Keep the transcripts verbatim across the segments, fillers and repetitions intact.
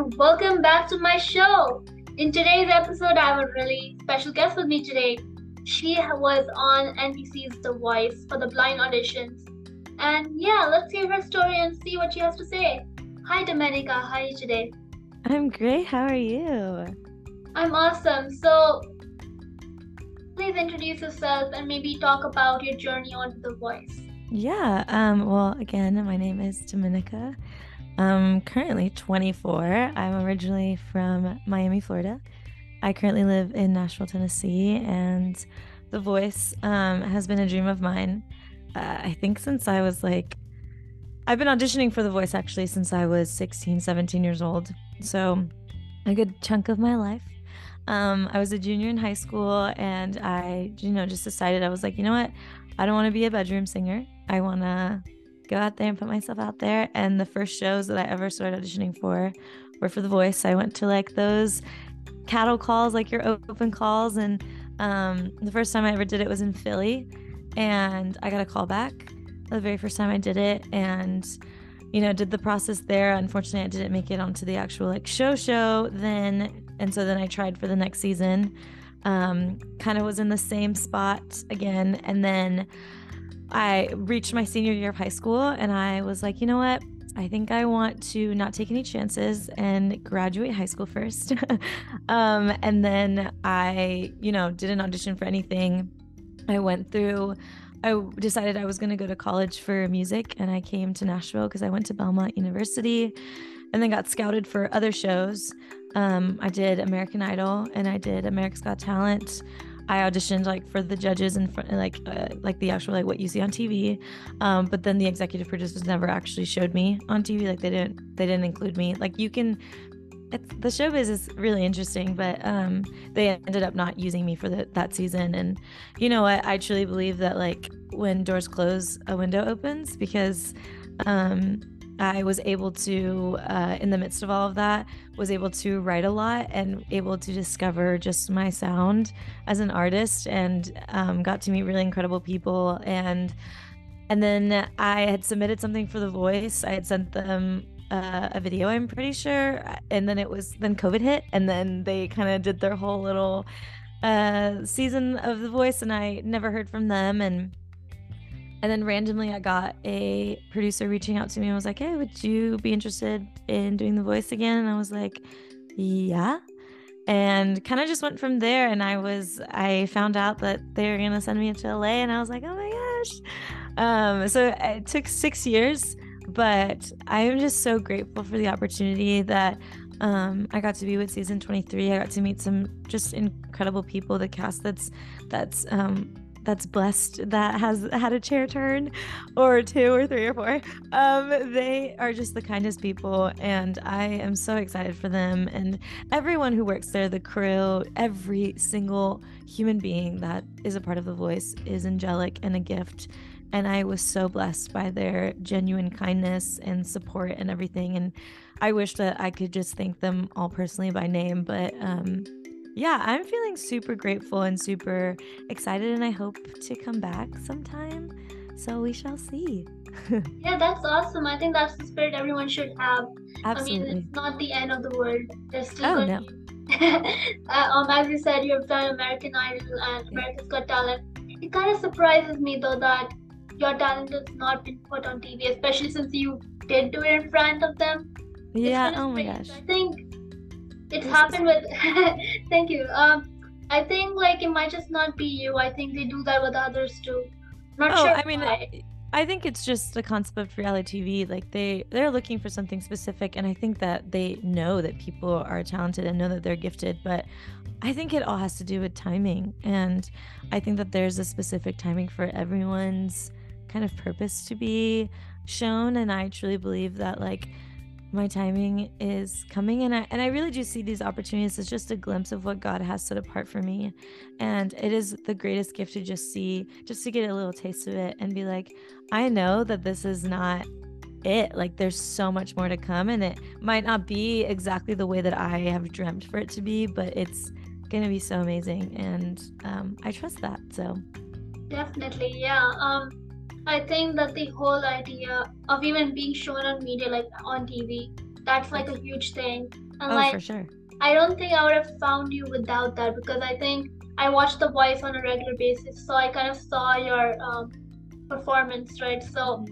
and welcome back to my show. In today's episode, I have a really special guest with me today. She was on N B C's The Voice for the blind auditions. And yeah, let's hear her story and see what she has to say. Hi, Domenica. How are you today? I'm great. How are you? I'm awesome. So please introduce yourself and maybe talk about your journey on The Voice. Yeah. Um, well, again, my name is Domenica. I'm currently twenty-four. I'm originally from Miami, Florida. I currently live in Nashville, Tennessee, and The Voice um, has been a dream of mine. Uh, I think since I was like, I've been auditioning for The Voice actually since I was sixteen, seventeen years old. So a good chunk of my life. Um, I was a junior in high school, and I, you know, just decided, I was like, you know what? I don't want to be a bedroom singer. I want to go out there and put myself out there. And the first shows that I ever started auditioning for were for The Voice. I went to like those cattle calls, like your open calls. And um, the first time I ever did it was in Philly. And I got a call back the very first time I did it, and, you know, did the process there. Unfortunately, I didn't make it onto the actual like show show then. And so then I tried for the next season, um, kind of was in the same spot again. And then I reached my senior year of high school, and I was like, you know what? I think I want to not take any chances and graduate high school first. um, and then I, you know, didn't audition for anything. I went through, I decided I was going to go to college for music, and I came to Nashville because I went to Belmont University, and then got scouted for other shows. Um, I did American Idol, and I did America's Got Talent. I auditioned like for the judges and for, like uh, like the actual like what you see on T V, um, but then the executive producers never actually showed me on T V. Like they didn't they didn't include me. Like you can, it's, the showbiz is really interesting, but um, they ended up not using me for the, that season. And you know what? I, I truly believe that like when doors close, a window opens, because um, I was able to, uh, in the midst of all of that, was able to write a lot and able to discover just my sound as an artist, and um, got to meet really incredible people. And and then I had submitted something for The Voice. I had sent them uh, a video, I'm pretty sure. And then it was, then COVID hit, and then they kind of did their whole little uh, season of The Voice, and I never heard from them. And And then randomly I got a producer reaching out to me and was like, hey, would you be interested in doing The Voice again? And I was like, yeah. And kind of just went from there. And I was, I found out that they were going to send me to L A, and I was like, oh my gosh. Um, so it took six years, but I am just so grateful for the opportunity that um, I got to be with season twenty-three. I got to meet some just incredible people, the cast that's, that's, um, that's blessed, that has had a chair turn or two or three or four. Um, they are just the kindest people, and I am so excited for them and everyone who works there, the crew. Every single human being that is a part of The Voice is angelic and a gift, and I was so blessed by their genuine kindness and support and everything. And I wish that I could just thank them all personally by name, but um yeah, I'm feeling super grateful and super excited, and I hope to come back sometime. So we shall see. Yeah, that's awesome. I think that's the spirit everyone should have. Absolutely. I mean, it's not the end of the world. There's still oh, no. uh, um, as you said, you've done American Idol and America's Got Talent. It kind of surprises me, though, that your talent has not been put on T V, especially since you did do it in front of them. Yeah, oh my gosh. I think It's happened with, thank you. Um, I think like it might just not be you. I think they do that with others too. Not oh, sure. I mean, why. I think it's just the concept of reality T V. Like they, they're looking for something specific, and I think that they know that people are talented and know that they're gifted. But I think it all has to do with timing, and I think that there's a specific timing for everyone's kind of purpose to be shown. And I truly believe that like my timing is coming, and I and I really do see these opportunities as just a glimpse of what God has set apart for me, and it is the greatest gift to just see, just to get a little taste of it and be like, I know that this is not it. Like there's so much more to come, and it might not be exactly the way that I have dreamt for it to be, but it's gonna be so amazing, and um, I trust that. So definitely, yeah. Um, I think that the whole idea of even being shown on media, like on T V, that's like a huge thing. And oh, like, for sure. I don't think I would have found you without that, because I think I watched The Voice on a regular basis, so I kind of saw your um, performance, right? So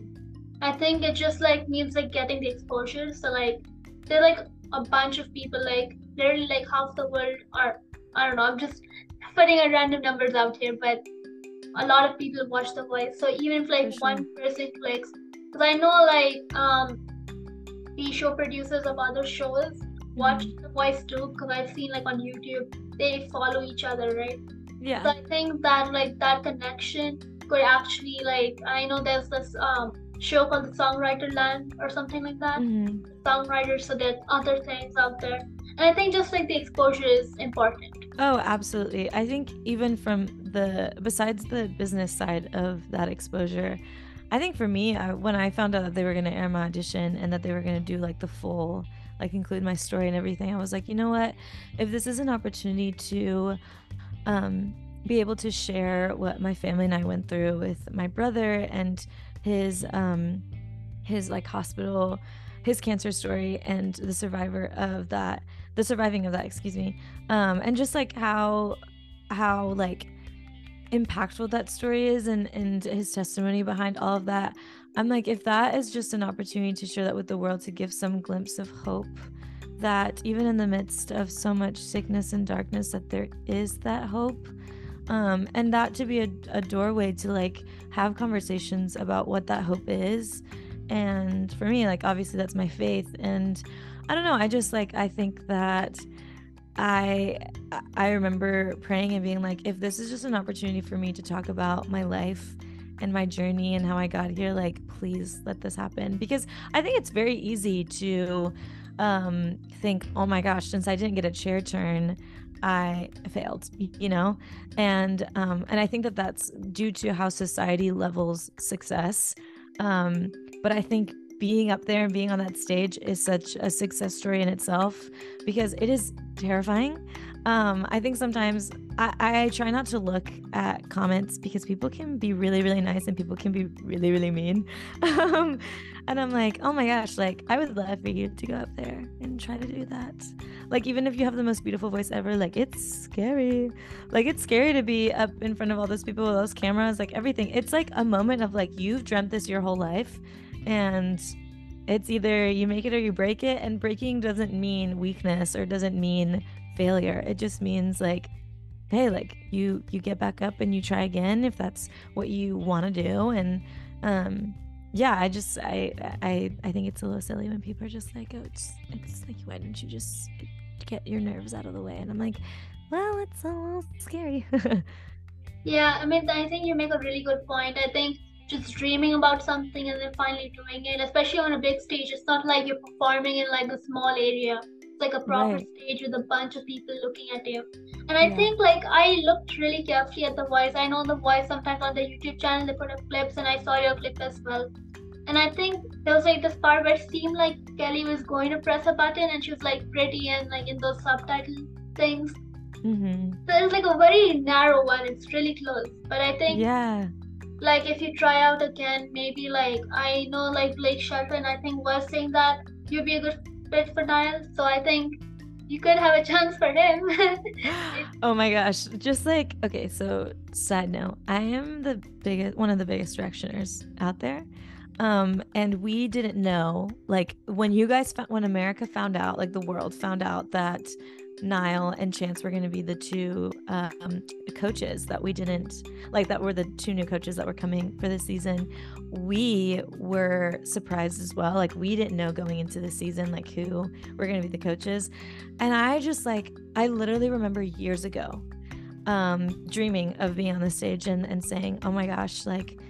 I think it just like means like getting the exposure. So like they're like a bunch of people, like literally like half the world, or I don't know, I'm just putting a random numbers out here, but a lot of people watch The Voice. So even if like sure. one person clicks, because I know like um, the show producers of other shows watch mm-hmm. The Voice too, because I've seen like on YouTube they follow each other, right? Yeah. So I think that like that connection could actually like, I know there's this um show called The Songwriter Land or something like that. Mm-hmm. Songwriters, so there's other things out there. And I think just like the exposure is important. Oh, absolutely. I think even from the, besides the business side of that exposure, I think for me, I, when I found out that they were going to air my audition and that they were going to do like the full, like include my story and everything, I was like, you know what, if this is an opportunity to um, be able to share what my family and I went through with my brother and his, um, his like hospital, his cancer story and the survivor of that, the surviving of that, excuse me. Um, and just like how, how like impactful that story is and, and his testimony behind all of that. I'm like, if that is just an opportunity to share that with the world, to give some glimpse of hope that even in the midst of so much sickness and darkness, that there is that hope. Um, and that to be a, a doorway to like have conversations about what that hope is. And for me, like, obviously that's my faith. And I don't know, I just like, I think that I, I remember praying and being like, if this is just an opportunity for me to talk about my life and my journey and how I got here, like, please let this happen. Because I think it's very easy to um, think, oh my gosh, since I didn't get a chair turn, I failed, you know? And, um, and I think that that's due to how society levels success. Um, but I think being up there and being on that stage is such a success story in itself, because it is terrifying. Um, I think sometimes I, I try not to look at comments, because people can be really, really nice and people can be really, really mean. Um, and I'm like, oh my gosh, like I would love for you to go up there and try to do that. Like, even if you have the most beautiful voice ever, like it's scary. Like it's scary to be up in front of all those people with those cameras, like everything. It's like a moment of like, you've dreamt this your whole life. And it's either you make it or you break it. And breaking doesn't mean weakness or doesn't mean failure. It just means like, hey, like you you get back up and you try again if that's what you want to do. And um, yeah, I just I I I think it's a little silly when people are just like, oh, it's it's like, why didn't you just get your nerves out of the way? And I'm like, well, it's a little scary. Yeah, I mean, I think you make a really good point. I think just dreaming about something and then finally doing it, especially on a big stage, it's not like you're performing in like a small area. It's like a proper right. stage with a bunch of people looking at you. And yeah. I think like I looked really carefully at The Voice. I know The Voice sometimes on the YouTube channel they put up clips, and I saw your clip as well. And I think there was like this part where it seemed like Kelly was going to press a button and she was like pretty and like in those subtitle things. Mm-hmm. So it's like a very narrow one. It's really close. But I think yeah. like if you try out again, maybe like I know like Blake Shelton I think was saying that you'd be a good fit for Niall, so I think you could have a chance for him. Oh my gosh, just like, okay, so side note, I am the biggest one of the biggest Directioners out there, um and we didn't know, like when you guys found, when America found out, like the world found out that Niall and Chance were going to be the two um, coaches that we didn't like, that were the two new coaches that were coming for this season. We were surprised as well. Like we didn't know going into the season, like who were going to be the coaches. And I just like, I literally remember years ago um, dreaming of being on the stage and, and saying, oh my gosh, like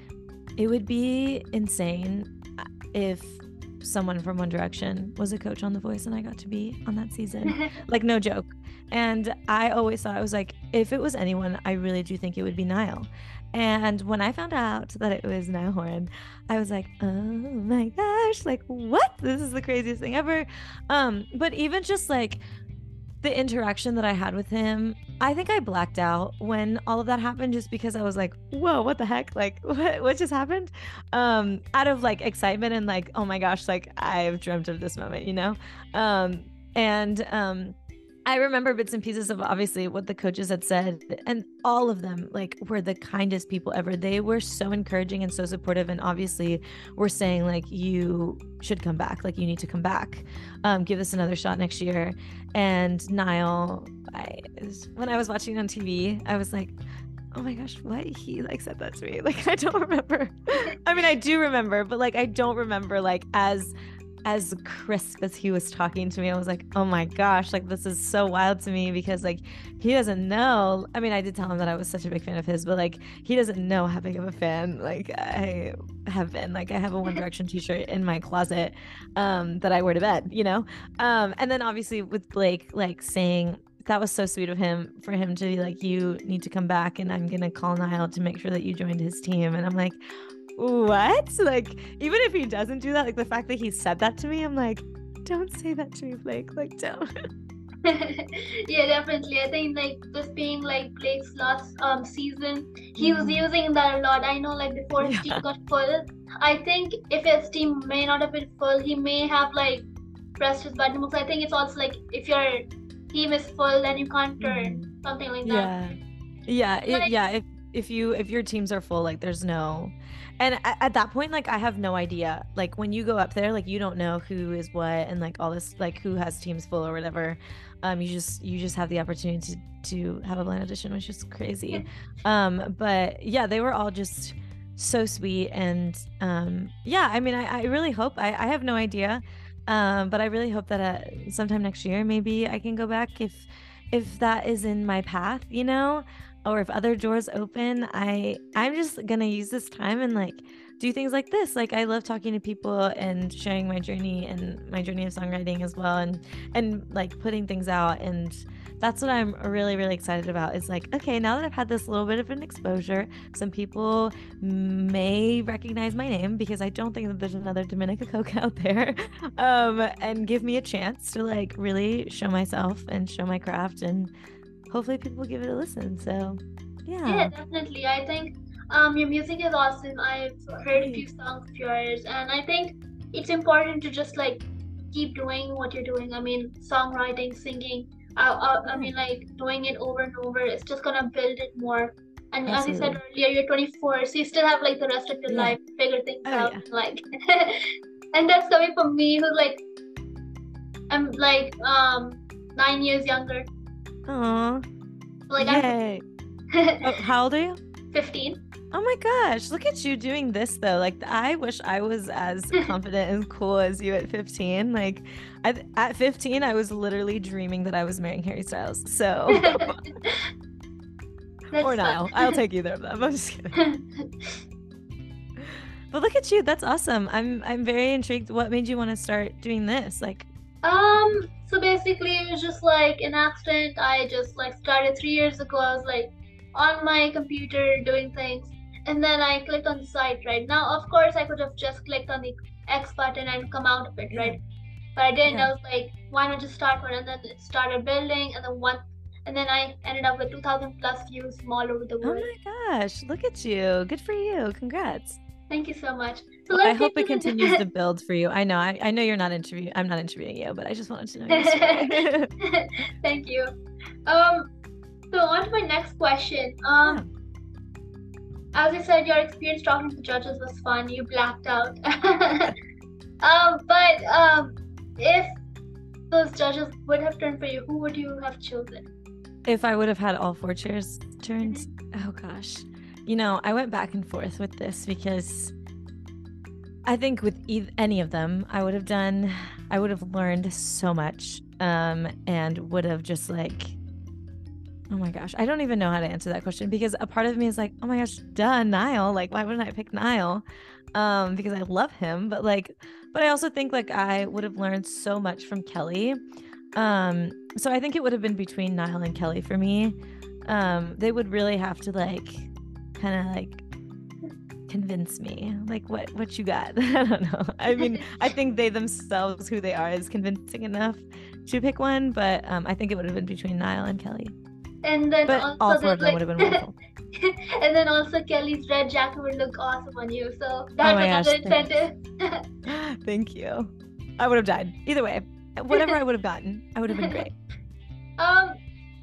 it would be insane if someone from One Direction was a coach on The Voice and I got to be on that season. Like no joke. And I always thought, I was like, if it was anyone, I really do think it would be Niall. And when I found out that it was Niall Horan, I was like, oh my gosh, like what? This is the craziest thing ever. Um, but even just like the interaction that I had with him, I think I blacked out when all of that happened, just because I was like, whoa, what the heck? Like what, what just happened? Um, out of like excitement and like, oh my gosh, like I've dreamt of this moment, you know? Um, And um, I remember bits and pieces of obviously what the coaches had said, and all of them like were the kindest people ever. They were so encouraging and so supportive, and obviously were saying like, you should come back, like you need to come back, um, give this another shot next year. And Niall, I, when I was watching on T V, I was like, oh my gosh, what? He like said that to me. Like, I don't remember. I mean, I do remember, but like, I don't remember like as as crisp as he was talking to me. I was like, oh my gosh, like this is so wild to me, because like he doesn't know. I mean, I did tell him that I was such a big fan of his, but like he doesn't know how big of a fan like I have been. Like I have a One Direction t-shirt in my closet um, that I wear to bed, you know? Um, and then obviously with Blake, like saying, that was so sweet of him, for him to be like, you need to come back and I'm going to call Niall to make sure that you joined his team. And I'm like, what? Like, even if he doesn't do that, like the fact that he said that to me, I'm like, don't say that to me, Blake. Like, don't. Yeah, definitely. I think like this being like Blake's last um season, he was using that a lot. I know like before his yeah. team got full, I think if his team may not have been full, he may have like pressed his button. Because I think it's also like if you're team is full, then you can't turn, something like that. Yeah, yeah, it, yeah. If if you if your teams are full, like there's no, and at, at that point, like I have no idea. Like when you go up there, like you don't know who is what and like all this, like who has teams full or whatever. Um, you just you just have the opportunity to, to have a blind audition, which is crazy. Um, but yeah, they were all just so sweet, and um, yeah. I mean, I, I really hope. I, I have no idea. Um, but I really hope that uh, sometime next year, maybe I can go back if if that is in my path, you know, or if other doors open. I, I'm just going to use this time and like do things like this. Like I love talking to people and sharing my journey and my journey of songwriting as well, and and like putting things out. And that's what I'm really, really excited about. It's like, okay, now that I've had this little bit of an exposure, some people may recognize my name, because I don't think that there's another Domenica Coka out there, um, and give me a chance to like really show myself and show my craft, and hopefully people give it a listen. So yeah. Yeah, definitely. I think um, your music is awesome. I've heard a few songs of yours, and I think it's important to just like keep doing what you're doing. I mean, songwriting, singing, I, I, I mean, like doing it over and over, it's just gonna build it more. And absolutely. As you said earlier, you're twenty-four, so you still have like the rest of your yeah. life to figure things oh, out. Yeah. Like, and that's coming from me, who's like, I'm like um nine years younger. Aww. Like, yay. I'm... oh, how old are you? Fifteen. Oh my gosh, look at you doing this though. Like, I wish I was as confident and cool as you at fifteen. Like, I, at fifteen, I was literally dreaming that I was marrying Harry Styles. So, or Niall. I'll take either of them. I'm just kidding. But look at you. That's awesome. I'm I'm very intrigued. What made you want to start doing this? Like, um. So basically, it was just like an accident. I just like started three years ago. I was like on my computer doing things. And then I clicked on the site, right? Now, of course, I could have just clicked on the X button and come out of it, yeah. right? But I didn't. Yeah. I was like, why not just start one? And then it started building, and then one, and then I ended up with two thousand plus views from all over the world. Oh my gosh, look at you. Good for you. Congrats. Thank you so much. So let's I hope it continues to build for you. I know. I, I know you're not interviewing. I'm not interviewing you, but I just wanted to know your story. Thank you. Um, so on to my next question. Um. Yeah. As you said, your experience talking to the judges was fun. You blacked out. um, but um, if those judges would have turned for you, who would you have chosen? If I would have had all four chairs turns? Oh, gosh. You know, I went back and forth with this, because I think with e- any of them, I would have done, I would have learned so much, um, and would have just like, oh my gosh, I don't even know how to answer that question, because a part of me is like, oh my gosh, duh, Niall. Like, why wouldn't I pick Niall? Um, because I love him. But like, but I also think like I would have learned so much from Kelly. Um, so I think it would have been between Niall and Kelly for me. Um, they would really have to like, kind of like, convince me like what what you got. I don't know. I mean, I think they themselves, who they are, is convincing enough to pick one. But um, I think it would have been between Niall and Kelly. And then but also all four of them like, would have been wonderful. And then also Kelly's red jacket would look awesome on you. So that's oh another gosh, incentive. Thank you. I would have died. Either way. whatever I would have gotten, I would have been great. Um,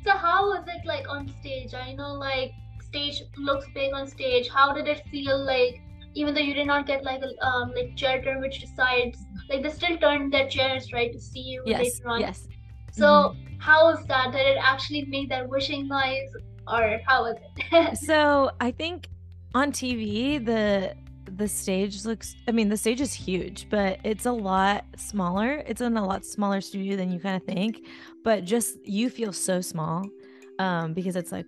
so how was it like on stage? I know like stage looks big on stage. How did it feel like, even though you did not get like a um, like chair turn, which decides, like they still turn their chairs, right, to see you yes, later on. Yes. So mm-hmm. how was that? Did it actually make that wishing noise, or how was it? So I think on T V, the the stage looks, I mean, the stage is huge, but it's a lot smaller. It's in a lot smaller studio than you kind of think, but just you feel so small um, because it's like,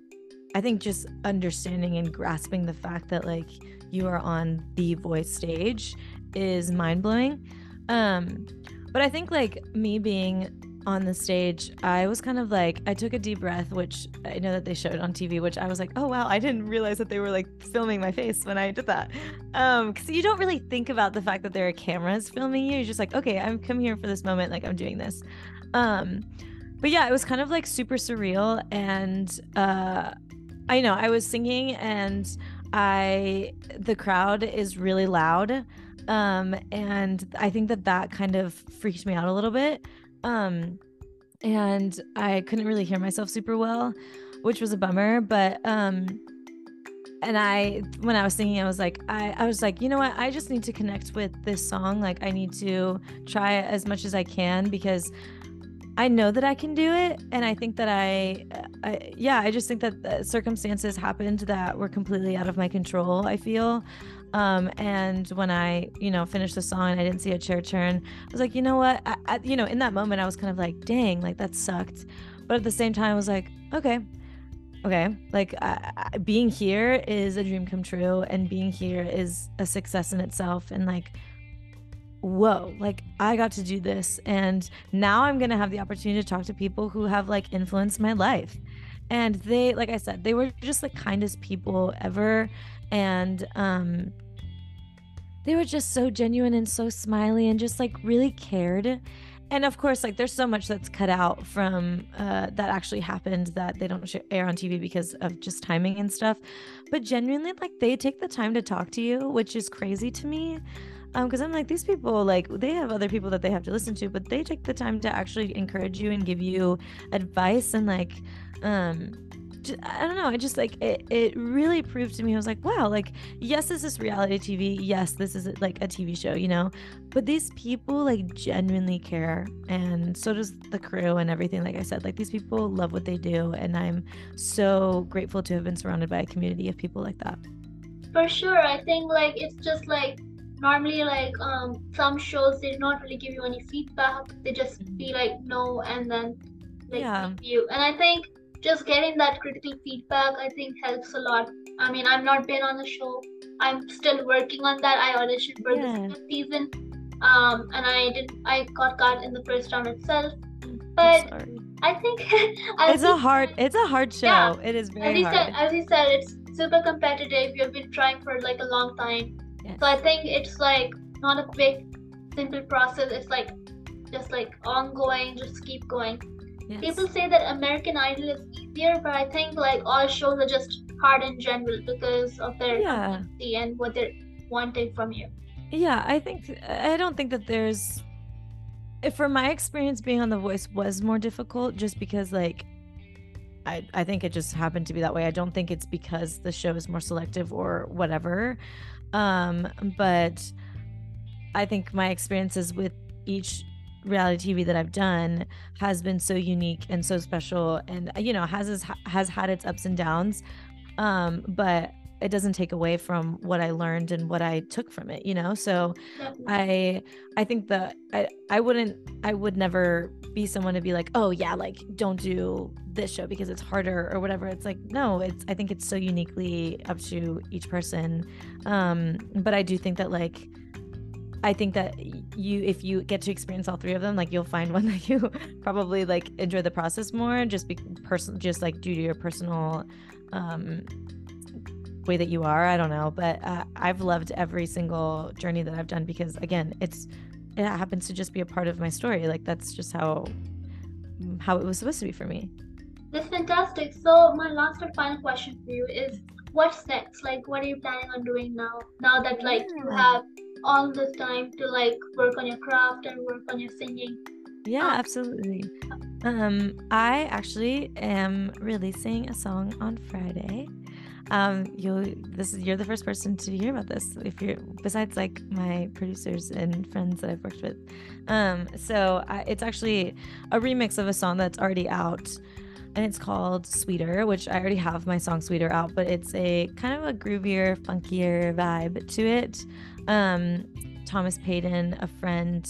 I think just understanding and grasping the fact that like you are on The Voice stage is mind blowing. Um, but I think like me being on the stage, I was kind of like, I took a deep breath, which I know that they showed on T V, which I was like, oh wow, I didn't realize that they were like filming my face when I did that. Um, because you don't really think about the fact that there are cameras filming you. You're just like, okay, I'm come here for this moment, like I'm doing this. Um, but yeah, it was kind of like super surreal, and uh, I know I was singing, and I the crowd is really loud, um, and I think that that kind of freaked me out a little bit. Um, and I couldn't really hear myself super well, which was a bummer. But, um, and I, when I was singing, I was like, I, I was like, you know what? I just need to connect with this song. Like I need to try as much as I can, because I know that I can do it. And I think that I, I yeah, I just think that the circumstances happened that were completely out of my control, I feel. Um, and when I, you know, finished the song and I didn't see a chair turn, I was like, you know what, I, I, you know, in that moment I was kind of like, dang, like that sucked. But at the same time, I was like, okay, okay. Like I, I, being here is a dream come true, and being here is a success in itself. And like, whoa, like I got to do this. And now I'm going to have the opportunity to talk to people who have like influenced my life. And they, like I said, they were just the kindest people ever. And, um, they were just so genuine and so smiley and just like really cared. And of course, like there's so much that's cut out from uh, that actually happened that they don't air on T V because of just timing and stuff. But genuinely, like they take the time to talk to you, which is crazy to me. Um, because I'm like, these people, like they have other people that they have to listen to, but they take the time to actually encourage you and give you advice. And like, um, I don't know, I just like it it really proved to me, I was like, wow, like yes, this is reality T V, yes, this is like a T V show, you know, but these people like genuinely care, and so does the crew and everything. Like I said, like these people love what they do, and I'm so grateful to have been surrounded by a community of people like that. For sure. I think like it's just like normally like um some shows, they do not really give you any feedback, they just be like no, and then like yeah. you and I think just getting that critical feedback, I think helps a lot. I mean, I've not been on the show. I'm still working on that. I auditioned for yeah. the second season, um, and I did. I got cut in the first round itself. But I think it's a hard. Said, it's a hard show. Yeah, it is very as you hard. Said, as you said, it's super competitive. You've been trying for like a long time, yes. so I think it's like not a quick, simple process. It's like just like ongoing. Just keep going. Yes. People say that American Idol is easier, but I think like all shows are just hard in general because of their yeah. and what they're wanting from you. Yeah, I think I don't think that there's. From my experience, being on The Voice was more difficult, just because like, I I think it just happened to be that way. I don't think it's because the show is more selective or whatever, um, but I think my experiences with each reality T V that I've done has been so unique and so special, and you know has has had its ups and downs, um but it doesn't take away from what I learned and what I took from it, you know. So I I think that I I wouldn't I would never be someone to be like, oh yeah, like don't do this show because it's harder or whatever. It's like, no, it's I think it's so uniquely up to each person, um but I do think that like I think that you, if you get to experience all three of them, like you'll find one that you probably like enjoy the process more, just be personal, just like due to your personal um, way that you are. I don't know, but uh, I've loved every single journey that I've done, because again, it's it happens to just be a part of my story. Like that's just how how it was supposed to be for me. That's fantastic. So my last and final question for you is, what's next? Like, what are you planning on doing now? Now that like yeah. you have all this time to like work on your craft and work on your singing, Yeah, absolutely. Um, I actually am releasing a song on Friday. Um, you, this is you're the first person to hear about this. If you're besides like my producers and friends that I've worked with. Um, so I, it's actually a remix of a song that's already out, and it's called Sweeter, which I already have my song Sweeter out, but it's a kind of a groovier, funkier vibe to it. Um, Thomas Payton, a friend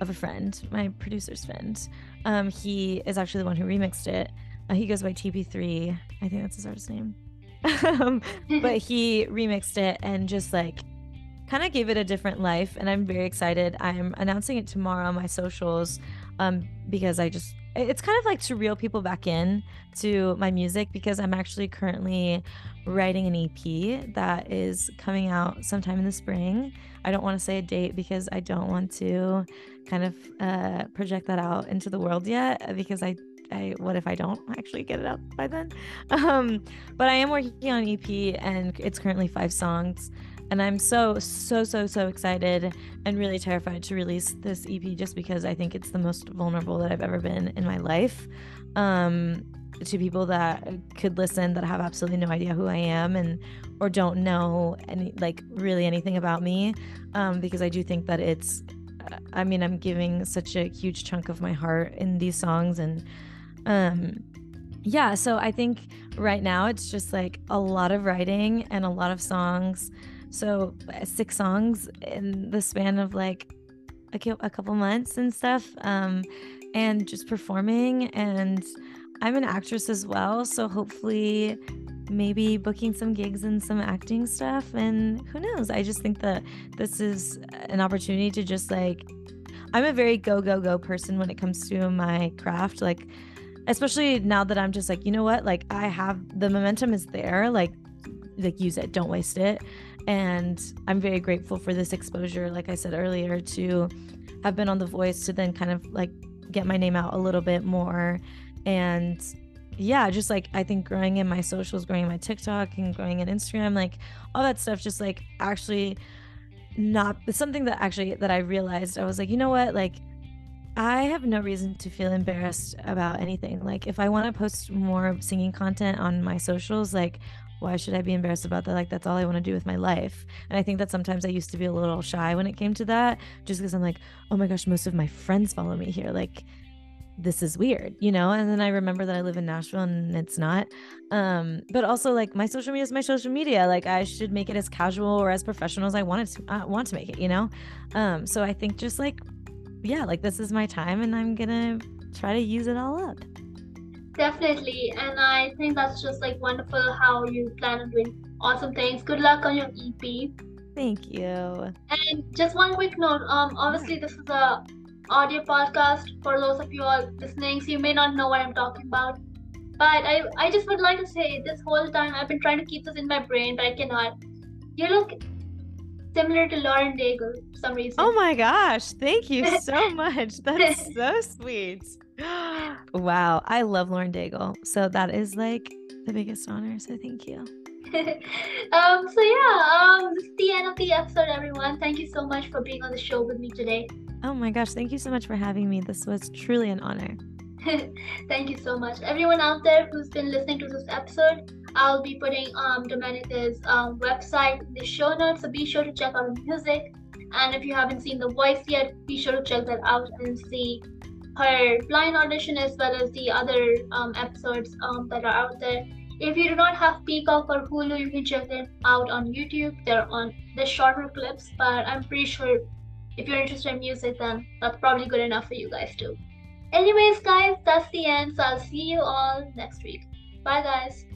of a friend, my producer's friend, um, he is actually the one who remixed it. Uh, he goes by T P three. I think that's his artist name. um, but he remixed it and just like kind of gave it a different life, and I'm very excited. I'm announcing it tomorrow on my socials, um, because I just it's kind of like to reel people back in to my music, because I'm actually currently writing an E P that is coming out sometime in the spring. I don't want to say a date because I don't want to kind of uh, project that out into the world yet, because I I, what if I don't actually get it out by then? Um, but I am working on an E P, and it's currently five songs, and I'm so, so, so, so excited and really terrified to release this E P, just because I think it's the most vulnerable that I've ever been in my life, um, to people that could listen that have absolutely no idea who I am, and or don't know any like really anything about me, um, because I do think that it's, I mean, I'm giving such a huge chunk of my heart in these songs, and Um, yeah, so I think right now it's just like a lot of writing and a lot of songs. So six songs in the span of like a, a couple months and stuff, um, and just performing. And I'm an actress as well, so hopefully maybe booking some gigs and some acting stuff. And who knows? I just think that this is an opportunity to just like, I'm a very go, go, go person when it comes to my craft. Like, especially now that I'm just like, you know what? Like, I have the momentum is there. Like, like use it, don't waste it. And I'm very grateful for this exposure, like I said earlier, to have been on The Voice, to then kind of like get my name out a little bit more. And yeah, just like I think growing in my socials, growing in my TikTok and growing in Instagram, like all that stuff, just like actually not it's something that actually that I realized. I was like, you know what? Like, I have no reason to feel embarrassed about anything. Like, if I want to post more singing content on my socials, like, why should I be embarrassed about that? Like, that's all I want to do with my life. And I think that sometimes I used to be a little shy when it came to that, just because I'm like, oh my gosh, most of my friends follow me here. Like, this is weird, you know? And then I remember that I live in Nashville and it's not. Um, but also, like, my social media is my social media. Like, I should make it as casual or as professional as I wanted to, uh, want to make it, you know? Um, so I think just like, yeah, like this is my time and I'm gonna try to use it all up. Definitely. And I think that's just like wonderful how you plan on doing awesome things. Good luck on your E P. Thank you. And just one quick note, um obviously this is a audio podcast for those of you all listening, so you may not know what I'm talking about, but I, I just would like to say this whole time I've been trying to keep this in my brain, but I cannot. You look similar to Lauren Daigle for some reason. Oh my gosh, thank you so much. That's so sweet. Wow, I love Lauren Daigle. So that is like the biggest honor, so thank you. um, so yeah, um, this is the end of the episode, everyone. Thank you so much for being on the show with me today. Oh my gosh, thank you so much for having me. This was truly an honor. Thank you so much. Everyone out there who's been listening to this episode, I'll be putting um, Domenica's um, website in the show notes, so be sure to check out her music. And if you haven't seen The Voice yet, be sure to check that out and see her blind audition as well as the other um, episodes um, that are out there. If you do not have Peacock or Hulu, you can check them out on YouTube. They're on the shorter clips, but I'm pretty sure if you're interested in music, then that's probably good enough for you guys too. Anyways, guys, that's the end. So I'll see you all next week. Bye, guys.